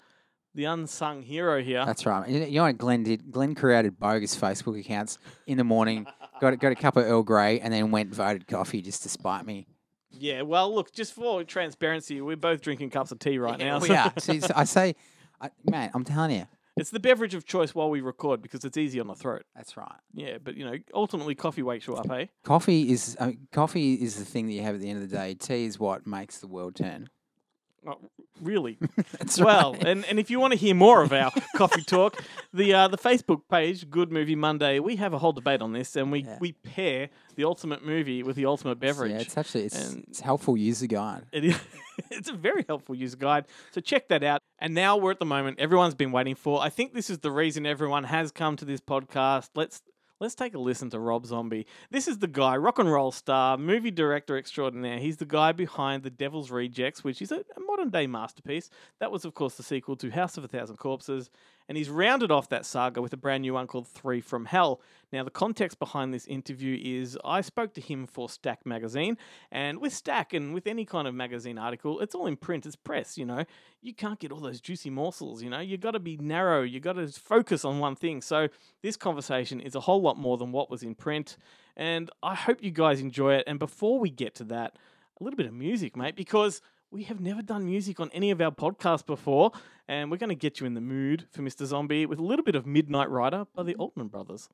the unsung hero here. That's right. You know what Glenn did? Glenn created bogus Facebook accounts in the morning. Got a, got a cup of Earl Grey and then went voted coffee just to spite me. Yeah, well, look, just for transparency, we're both drinking cups of tea right yeah, now. We so. are. See, so I say, I, man, I'm telling you. It's the beverage of choice while we record because it's easy on the throat. That's right. Yeah, but, you know, ultimately coffee wakes you up, eh? Coffee is uh, coffee is the thing that you have at the end of the day. Tea is what makes the world turn. Oh, really? That's well, right. and, and if you want to hear more of our coffee talk, the uh, the Facebook page, Good Movie Monday, we have a whole debate on this, and we, yeah. we pair the ultimate movie with the ultimate beverage. Yeah, it's actually it's, it's a helpful user guide. It is, it's a very helpful user guide, so check that out. And now we're at the moment everyone's been waiting for. I think this is the reason everyone has come to this podcast. Let's Let's take a listen to Rob Zombie. This is the guy, rock and roll star, movie director extraordinaire. He's the guy behind The Devil's Rejects, which is a, a modern-day masterpiece. That was, of course, the sequel to House of a Thousand Corpses. And he's rounded off that saga with a brand new one called Three from Hell. Now, the context behind this interview is I spoke to him for Stack Magazine. And with Stack and with any kind of magazine article, it's all in print. It's press, you know. You can't get all those juicy morsels, you know. You've got to be narrow. You've got to focus on one thing. So this conversation is a whole lot more than what was in print. And I hope you guys enjoy it. And before we get to that, a little bit of music, mate, because we have never done music on any of our podcasts before, and we're going to get you in the mood for Mister Zombie with a little bit of Midnight Rider by the Altman Brothers.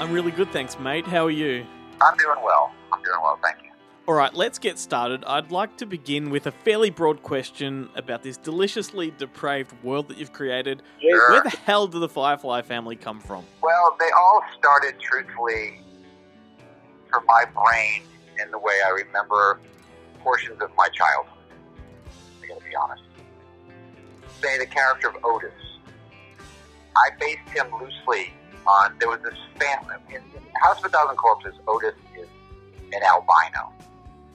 I'm really good, thanks, mate. How are you? I'm doing well. I'm doing well, thank you. All right, let's get started. I'd like to begin with a fairly broad question about this deliciously depraved world that you've created. Sure. Where the hell did the Firefly family come from? Well, they all started, truthfully, from my brain in the way I remember portions of my childhood. I gotta be honest. Say the character of Otis. I based him loosely. Uh, there was this family in, in House of a Thousand Corpses. Otis is an albino,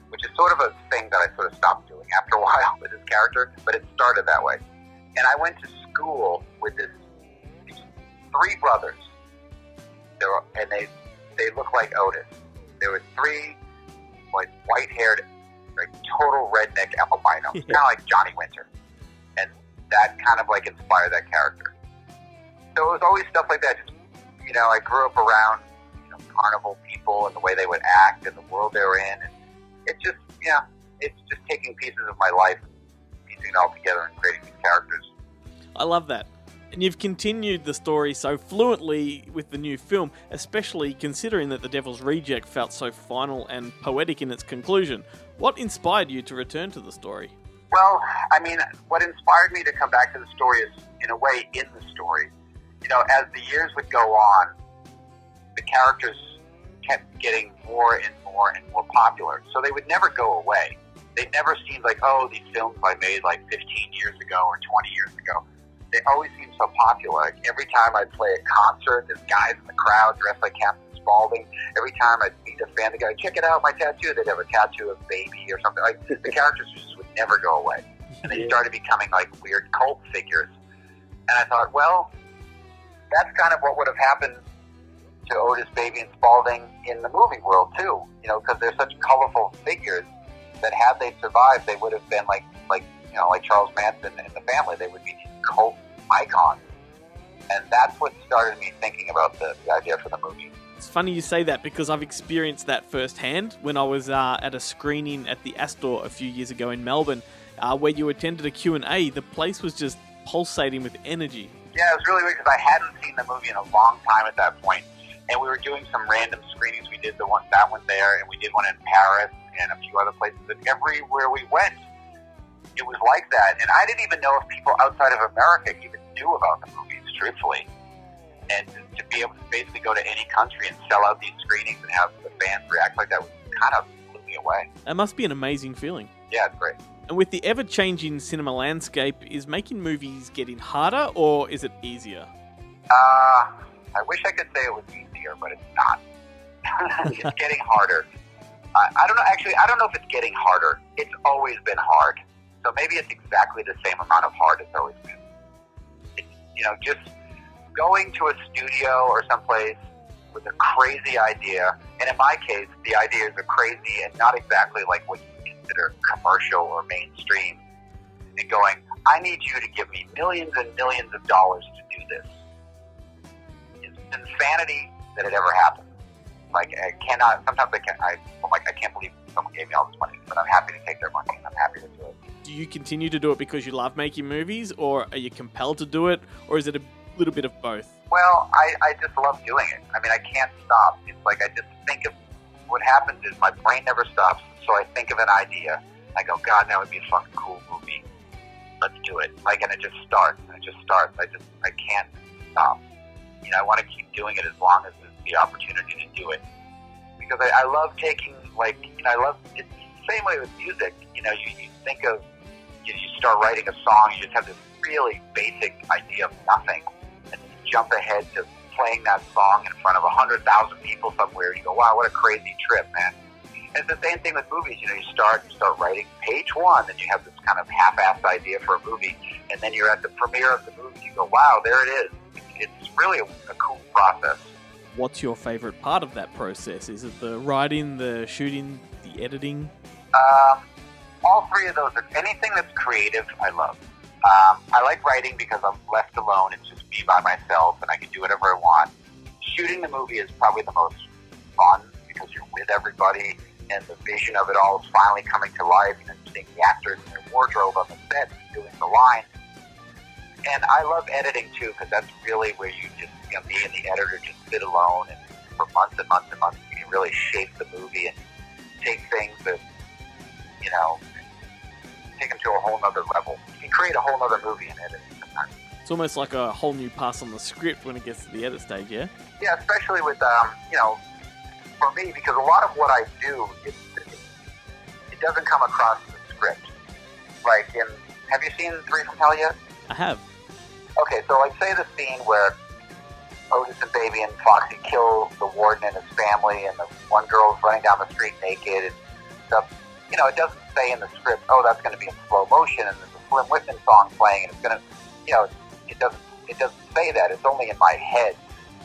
which is sort of a thing that I sort of stopped doing after a while with his character, but it started that way. And I went to school with this, these three brothers, they were, and they they looked like Otis. There were three like white-haired, like total redneck albinos, kind of like Johnny Winter, and that kind of like inspired that character. So it was always stuff like that. Just You know, I grew up around you know, carnival people and the way they would act and the world they were in. And it's just, yeah, it's just taking pieces of my life, piecing it all together and creating these characters. I love that. And you've continued the story so fluently with the new film, especially considering that The Devil's Reject felt so final and poetic in its conclusion. What inspired you to return to the story? Well, I mean, what inspired me to come back to the story is, in a way, in the story. You know, as the years would go on, the characters kept getting more and more and more popular, so they would never go away. They never seemed like, oh, these films I made like fifteen years ago or twenty years ago. They always seemed so popular. Like every time I'd play a concert, there's guys in the crowd dressed like Captain Spaulding. Every time I'd meet a fan, they'd go, check it out, my tattoo. They'd have a tattoo of a baby or something. Like the characters just would never go away. And they started becoming like weird cult figures. And I thought, well, that's kind of what would have happened to Otis, Baby, and Spaulding in the movie world too. You know, because they're such colorful figures that had they survived, they would have been like, like you know, like Charles Manson and the family. They would be these cult icons. And that's what started me thinking about the, the idea for the movie. It's funny you say that because I've experienced that firsthand when I was uh, at a screening at the Astor a few years ago in Melbourne, uh, where you attended a Q and A. The place was just pulsating with energy. Yeah, it was really weird because I hadn't seen the movie in a long time at that point. And we were doing some random screenings. We did the one, that one there, and we did one in Paris and a few other places. And everywhere we went, it was like that. And I didn't even know if people outside of America even knew about the movies, truthfully. And to be able to basically go to any country and sell out these screenings and have the fans react like that was kind of blew me away. That must be an amazing feeling. Yeah, it's great. And with the ever-changing cinema landscape, is making movies getting harder or is it easier? Uh... I wish I could say it was easier, but it's not. It's getting harder. I, I don't know. Actually, I don't know if it's getting harder. It's always been hard. So maybe it's exactly the same amount of hard it's always been. It's, you know, just going to a studio or someplace with a crazy idea. And in my case, the ideas are crazy and not exactly like what you consider commercial or mainstream. And going, I need you to give me millions and millions of dollars to do this. Insanity that had ever happened. Like I cannot. Sometimes I can't. I, I'm like I can't believe someone gave me all this money, but I'm happy to take their money and I'm happy to do it. Do you continue to do it because you love making movies, or are you compelled to do it, or is it a little bit of both? Well, I, I just love doing it. I mean, I can't stop. It's like I just think of what happens is my brain never stops. So I think of an idea. I go, God, that would be a fucking cool movie. Let's do it. Like, and it just starts and it just starts. I just I can't stop. You know, I want to keep doing it as long as there's the opportunity to do it. Because I, I love taking, like, you know, I love, it's the same way with music. You know, you, you think of, you, you start writing a song, you just have this really basic idea of nothing. And then you jump ahead to playing that song in front of one hundred thousand people somewhere. And you go, wow, what a crazy trip, man. And it's the same thing with movies. You know, you start, you start writing page one, and you have this kind of half-assed idea for a movie. And then you're at the premiere of the movie, you go, wow, there it is. It's really a cool process. What's your favorite part of that process? Is it the writing, the shooting, the editing? Um, all three of those. Anything that's creative, I love. Um, I like writing because I'm left alone. It's just me by myself and I can do whatever I want. Shooting the movie is probably the most fun because you're with everybody and the vision of it all is finally coming to life and seeing the actors in their wardrobe on the set and doing the lines. And I love editing, too, because that's really where you just, you know, me and the editor just sit alone and for months and months and months, you can really shape the movie and take things that, you know, take them to a whole nother level. You can create a whole nother movie in editing sometimes. It's almost like a whole new pass on the script when it gets to the edit stage, yeah? Yeah, especially with, um, you know, for me, because a lot of what I do, it, it, it doesn't come across in the script. Like, in, have you seen Three from Hell yet? I have. Okay, so like say the scene where Otis and Baby and Foxy kill the warden and his family and the one girl's running down the street naked and stuff. You know, it doesn't say in the script, oh, that's going to be in slow motion and there's a Slim Whitman song playing and it's going to, you know, it doesn't it doesn't say that. It's only in my head.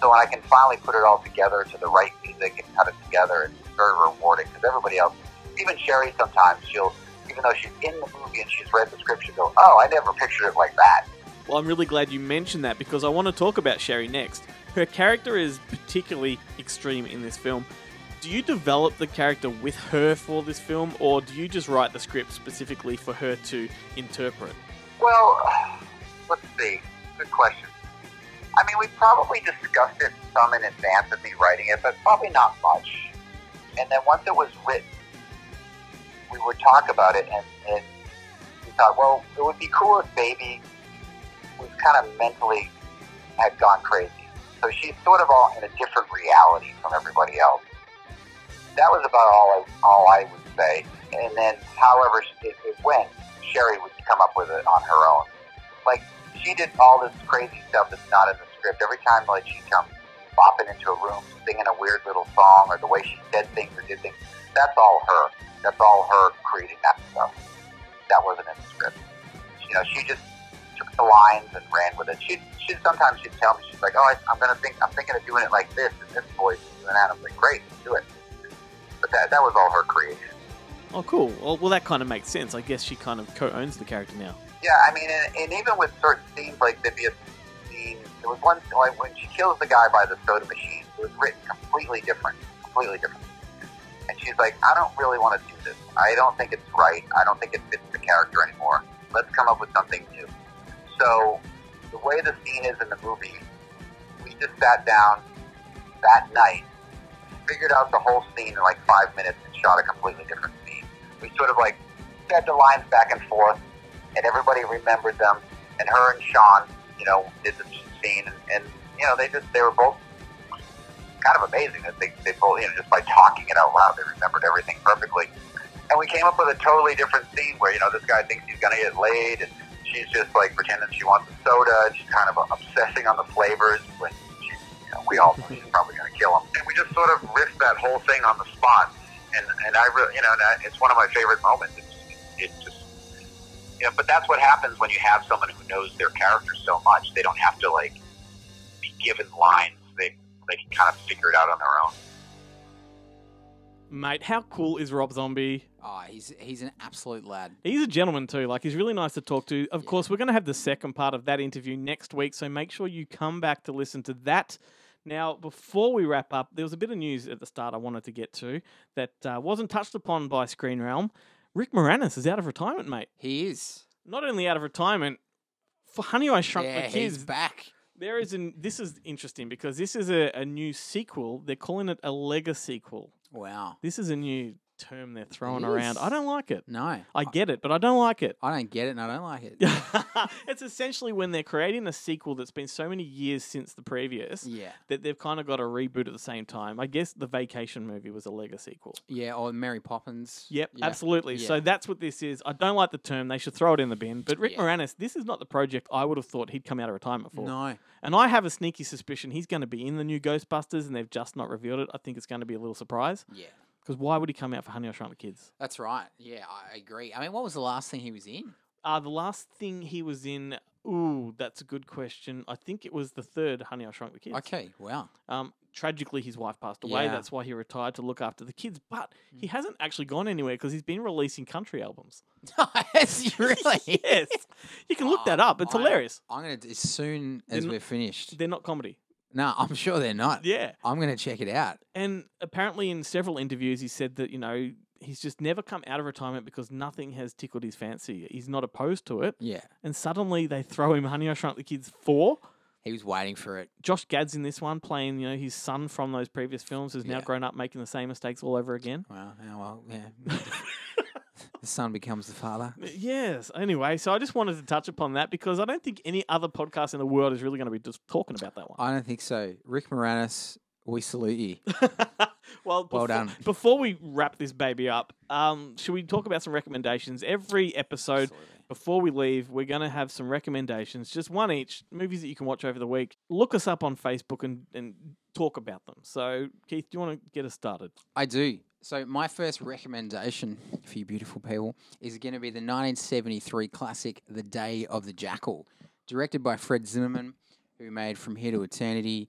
So when I can finally put it all together to the right music and cut it together, it's very rewarding because everybody else, even Sherry sometimes, she'll, even though she's in the movie and she's read the script, she'll go, oh, I never pictured it like that. Well, I'm really glad you mentioned that because I want to talk about Sherry next. Her character is particularly extreme in this film. Do you develop the character with her for this film, or do you just write the script specifically for her to interpret? Well, let's see. Good question. I mean, we probably discussed it some in advance of me writing it, but probably not much. And then once it was written, we would talk about it, and, and we thought, well, it would be cool if Baby was kind of mentally had gone crazy. So she's sort of all in a different reality from everybody else. That was about all I, all I would say. And then, however it, it went, Sherry would come up with it on her own. Like, she did all this crazy stuff that's not in the script. Every time, like, she comes bopping into a room, singing a weird little song, or the way she said things or did things, that's all her. That's all her creating that stuff. That wasn't in the script. You know, she just took the lines and ran with it. She, she sometimes she'd tell me, she's like, "Oh, I, I'm gonna think, I'm thinking of doing it like this in this voice." And Adam's like, "Great, let's do it." But that that was all her creation. Oh, cool. Well, well, that kind of makes sense. I guess she kind of co-owns the character now. Yeah, I mean, and, and even with certain scenes, like there'd be a scene. There was one like when she kills the guy by the soda machine. It was written completely different, completely different. And she's like, "I don't really want to do this. I don't think it's right. I don't think it fits the character anymore. Let's come up with something new." So the way the scene is in the movie, we just sat down that night, figured out the whole scene in like five minutes and shot a completely different scene. We sort of like said the lines back and forth, and everybody remembered them. And her and Sean, you know, did the scene, and, and you know, they just, they were both kind of amazing that they, they both, you know, just by talking it out loud, they remembered everything perfectly. And we came up with a totally different scene where, you know, this guy thinks he's going to get laid, and she's just like pretending she wants a soda, and she's kind of obsessing on the flavors when she, you know, we all know she's probably going to kill him. And we just sort of riffed that whole thing on the spot, and and I really, you know, it's one of my favorite moments. It's, it just, you know, but that's what happens when you have someone who knows their character so much. They don't have to like be given lines. They they can kind of figure it out on their own. Mate, how cool is Rob Zombie? Oh, he's he's an absolute lad. He's a gentleman too. Like, he's really nice to talk to. Of yeah. course, we're going to have the second part of that interview next week, so make sure you come back to listen to that. Now, before we wrap up, there was a bit of news at the start I wanted to get to that uh, wasn't touched upon by Screen Realm. Rick Moranis is out of retirement, mate. He is. Not only out of retirement, for Honey, I Shrunk yeah, the Kids. He's back. There is an, this is interesting because this is a, a new sequel. They're calling it a Lego sequel. Wow. This is a new term they're throwing around. I don't like it. No. I get it, but I don't like it. I don't get it and I don't like it. It's essentially when they're creating a sequel that's been so many years since the previous yeah. that they've kind of got a reboot at the same time. I guess the Vacation movie was a Lego sequel. Yeah, or Mary Poppins. Yep, yeah. absolutely. Yeah. So that's what this is. I don't like the term. They should throw it in the bin. But Rick yeah. Moranis, this is not the project I would have thought he'd come out of retirement for. No. And I have a sneaky suspicion he's going to be in the new Ghostbusters and they've just not revealed it. I think it's going to be a little surprise. Yeah. Because why would he come out for Honey, I Shrunk the Kids? That's right. Yeah, I agree. I mean, what was the last thing he was in? Uh, the last thing he was in, ooh, that's a good question. I think it was the third Honey, I Shrunk the Kids. Okay, wow. Um, tragically, his wife passed away. Yeah. That's why he retired to look after the kids. But he hasn't actually gone anywhere because he's been releasing country albums. Yes, really? Yes. You can look oh, that up. It's I, hilarious. I'm going to, as soon as they're we're not, finished. They're not comedy. No, I'm sure they're not. Yeah. I'm going to check it out. And apparently in several interviews, he said that, you know, he's just never come out of retirement because nothing has tickled his fancy. He's not opposed to it. Yeah. And suddenly they throw him Honey, I Shrunk the Kids four. He was waiting for it. Josh Gad's in this one playing, you know, his son from those previous films who's yeah. now grown up making the same mistakes all over again. Wow. Oh, well, yeah. The son becomes the father. Yes. Anyway, so I just wanted to touch upon that because I don't think any other podcast in the world is really going to be just talking about that one. I don't think so. Rick Moranis, we salute you. well, well before, done. Before we wrap this baby up, um, should we talk about some recommendations? Every episode, Absolutely. Before we leave, we're going to have some recommendations, just one each, movies that you can watch over the week. Look us up on Facebook and, and talk about them. So, Keith, do you want to get us started? I do. So my first recommendation for you beautiful people is going to be the nineteen seventy-three classic The Day of the Jackal, directed by Fred Zinnemann, who made From Here to Eternity,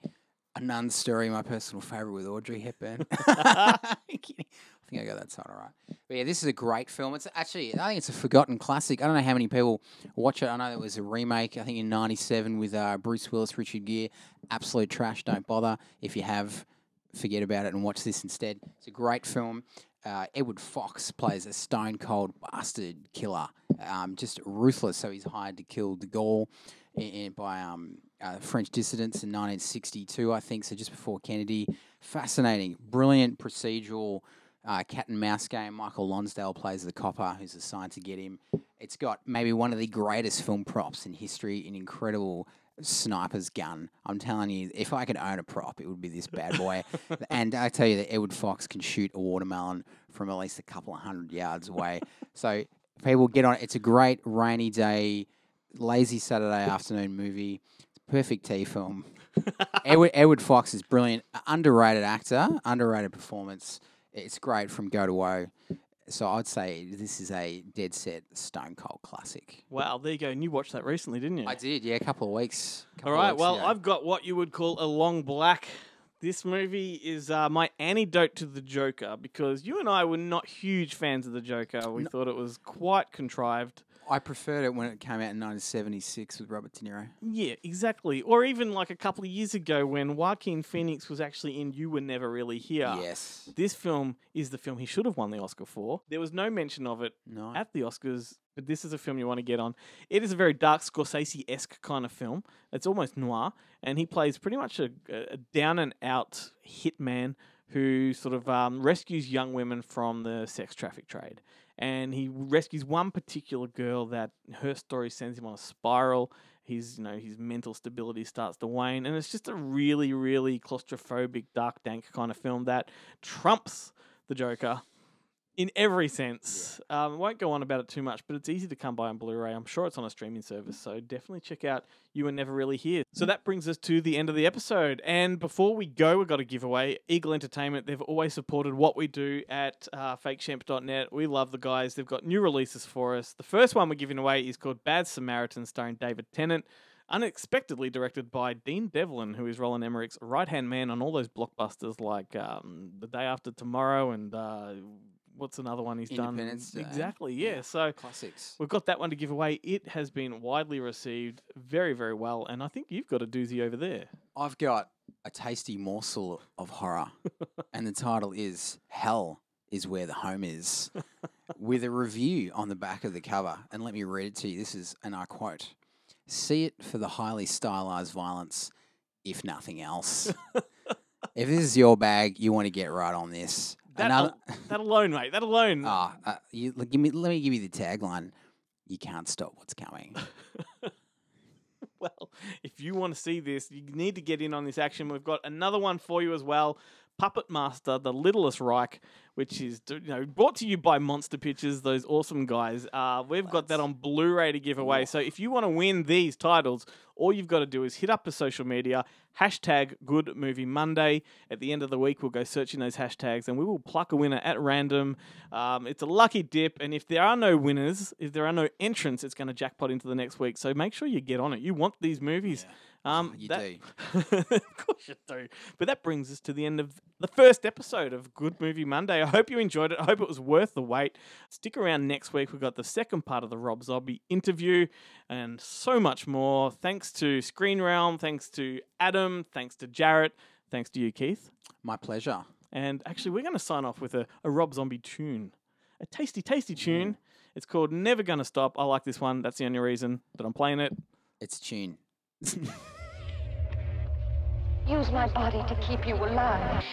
A Nun's Story, my personal favourite with Audrey Hepburn. I think I got that title right. But yeah, this is a great film. It's actually, I think it's a forgotten classic. I don't know how many people watch it. I know there was a remake, I think in ninety-seven with uh, Bruce Willis, Richard Gere. Absolute trash. Don't bother if you have. Forget about it and watch this instead. It's a great film. Uh, Edward Fox plays a stone-cold bastard killer, um, just ruthless. So he's hired to kill De Gaulle in, in, by um, uh, French dissidents in nineteen sixty-two, I think, so just before Kennedy. Fascinating, brilliant procedural uh, cat and mouse game. Michael Lonsdale plays the copper who's assigned to get him. It's got maybe one of the greatest film props in history, an incredible sniper's gun. I'm telling you, if I could own a prop, it would be this bad boy. And I tell you that Edward Fox can shoot a watermelon from at least a couple of hundred yards away. So people get on it. It's a great rainy day, lazy Saturday afternoon movie. It's a perfect tea film. Edward, Edward Fox is brilliant. Underrated actor, underrated performance. It's great from go to woe. So I'd say this is a dead set stone cold classic. Wow, there you go. And you watched that recently, didn't you? I did, yeah, a couple of weeks. Couple All right, weeks well, ago. I've got what you would call a long black. This movie is uh, my antidote to The Joker, because you and I were not huge fans of The Joker. We no. thought it was quite contrived. I preferred it when it came out in nineteen seventy-six with Robert De Niro. Yeah, exactly. Or even like a couple of years ago when Joaquin Phoenix was actually in You Were Never Really Here. Yes. This film is the film he should have won the Oscar for. There was no mention of it no. at the Oscars, but this is a film you want to get on. It is a very dark Scorsese-esque kind of film. It's almost noir, and he plays pretty much a, a down-and-out hitman who sort of um, rescues young women from the sex traffic trade. And he rescues one particular girl that her story sends him on a spiral. His, you know, his mental stability starts to wane. And it's just a really, really claustrophobic, dark, dank kind of film that trumps The Joker in every sense. I yeah. um, won't go on about it too much, but it's easy to come by on Blu-ray. I'm sure it's on a streaming service, so definitely check out You Were Never Really Here. So that brings us to the end of the episode. And before we go, we've got a giveaway. Eagle Entertainment, they've always supported what we do at uh, fake shemp dot net. We love the guys. They've got new releases for us. The first one we're giving away is called Bad Samaritan, starring David Tennant. Unexpectedly directed by Dean Devlin, who is Roland Emmerich's right-hand man on all those blockbusters like um, The Day After Tomorrow and... Uh, What's another one he's done? Independence Day. Exactly, yeah. So classics. We've got that one to give away. It has been widely received very, very well, and I think you've got a doozy over there. I've got a tasty morsel of horror, and the title is Hell is Where the Home Is, with a review on the back of the cover. And let me read it to you. This is, and I quote, "See it for the highly stylized violence, if nothing else." If this is your bag, you want to get right on this. That, al- that alone, mate. That alone. Ah, oh, uh, you, give me. Let me give you the tagline. You can't stop what's coming. Well, if you want to see this, you need to get in on this action. We've got another one for you as well. Puppet Master, The Littlest Reich, which is you know brought to you by Monster Pictures, those awesome guys. Uh, we've That's... got that on Blu-ray to give away. So if you want to win these titles, all you've got to do is hit up the social media, hashtag Good Movie Monday. At the end of the week, we'll go searching those hashtags and we will pluck a winner at random. Um, it's a lucky dip. And if there are no winners, if there are no entrants, it's going to jackpot into the next week. So make sure you get on it. You want these movies. Yeah. Um, you that, do. Of course you do. But that brings us to the end of the first episode of Good Movie Monday. I hope you enjoyed it. I hope it was worth the wait. Stick around next week. We've got the second part of the Rob Zombie interview and so much more. Thanks to Screen Realm. Thanks to Adam. Thanks to Jarrett. Thanks to you, Keith. My pleasure. And actually, we're going to sign off with a, a Rob Zombie tune. A tasty, tasty tune. Mm. It's called Never Gonna Stop. I like this one. That's the only reason that I'm playing it. It's a tune. Use my body to keep you alive.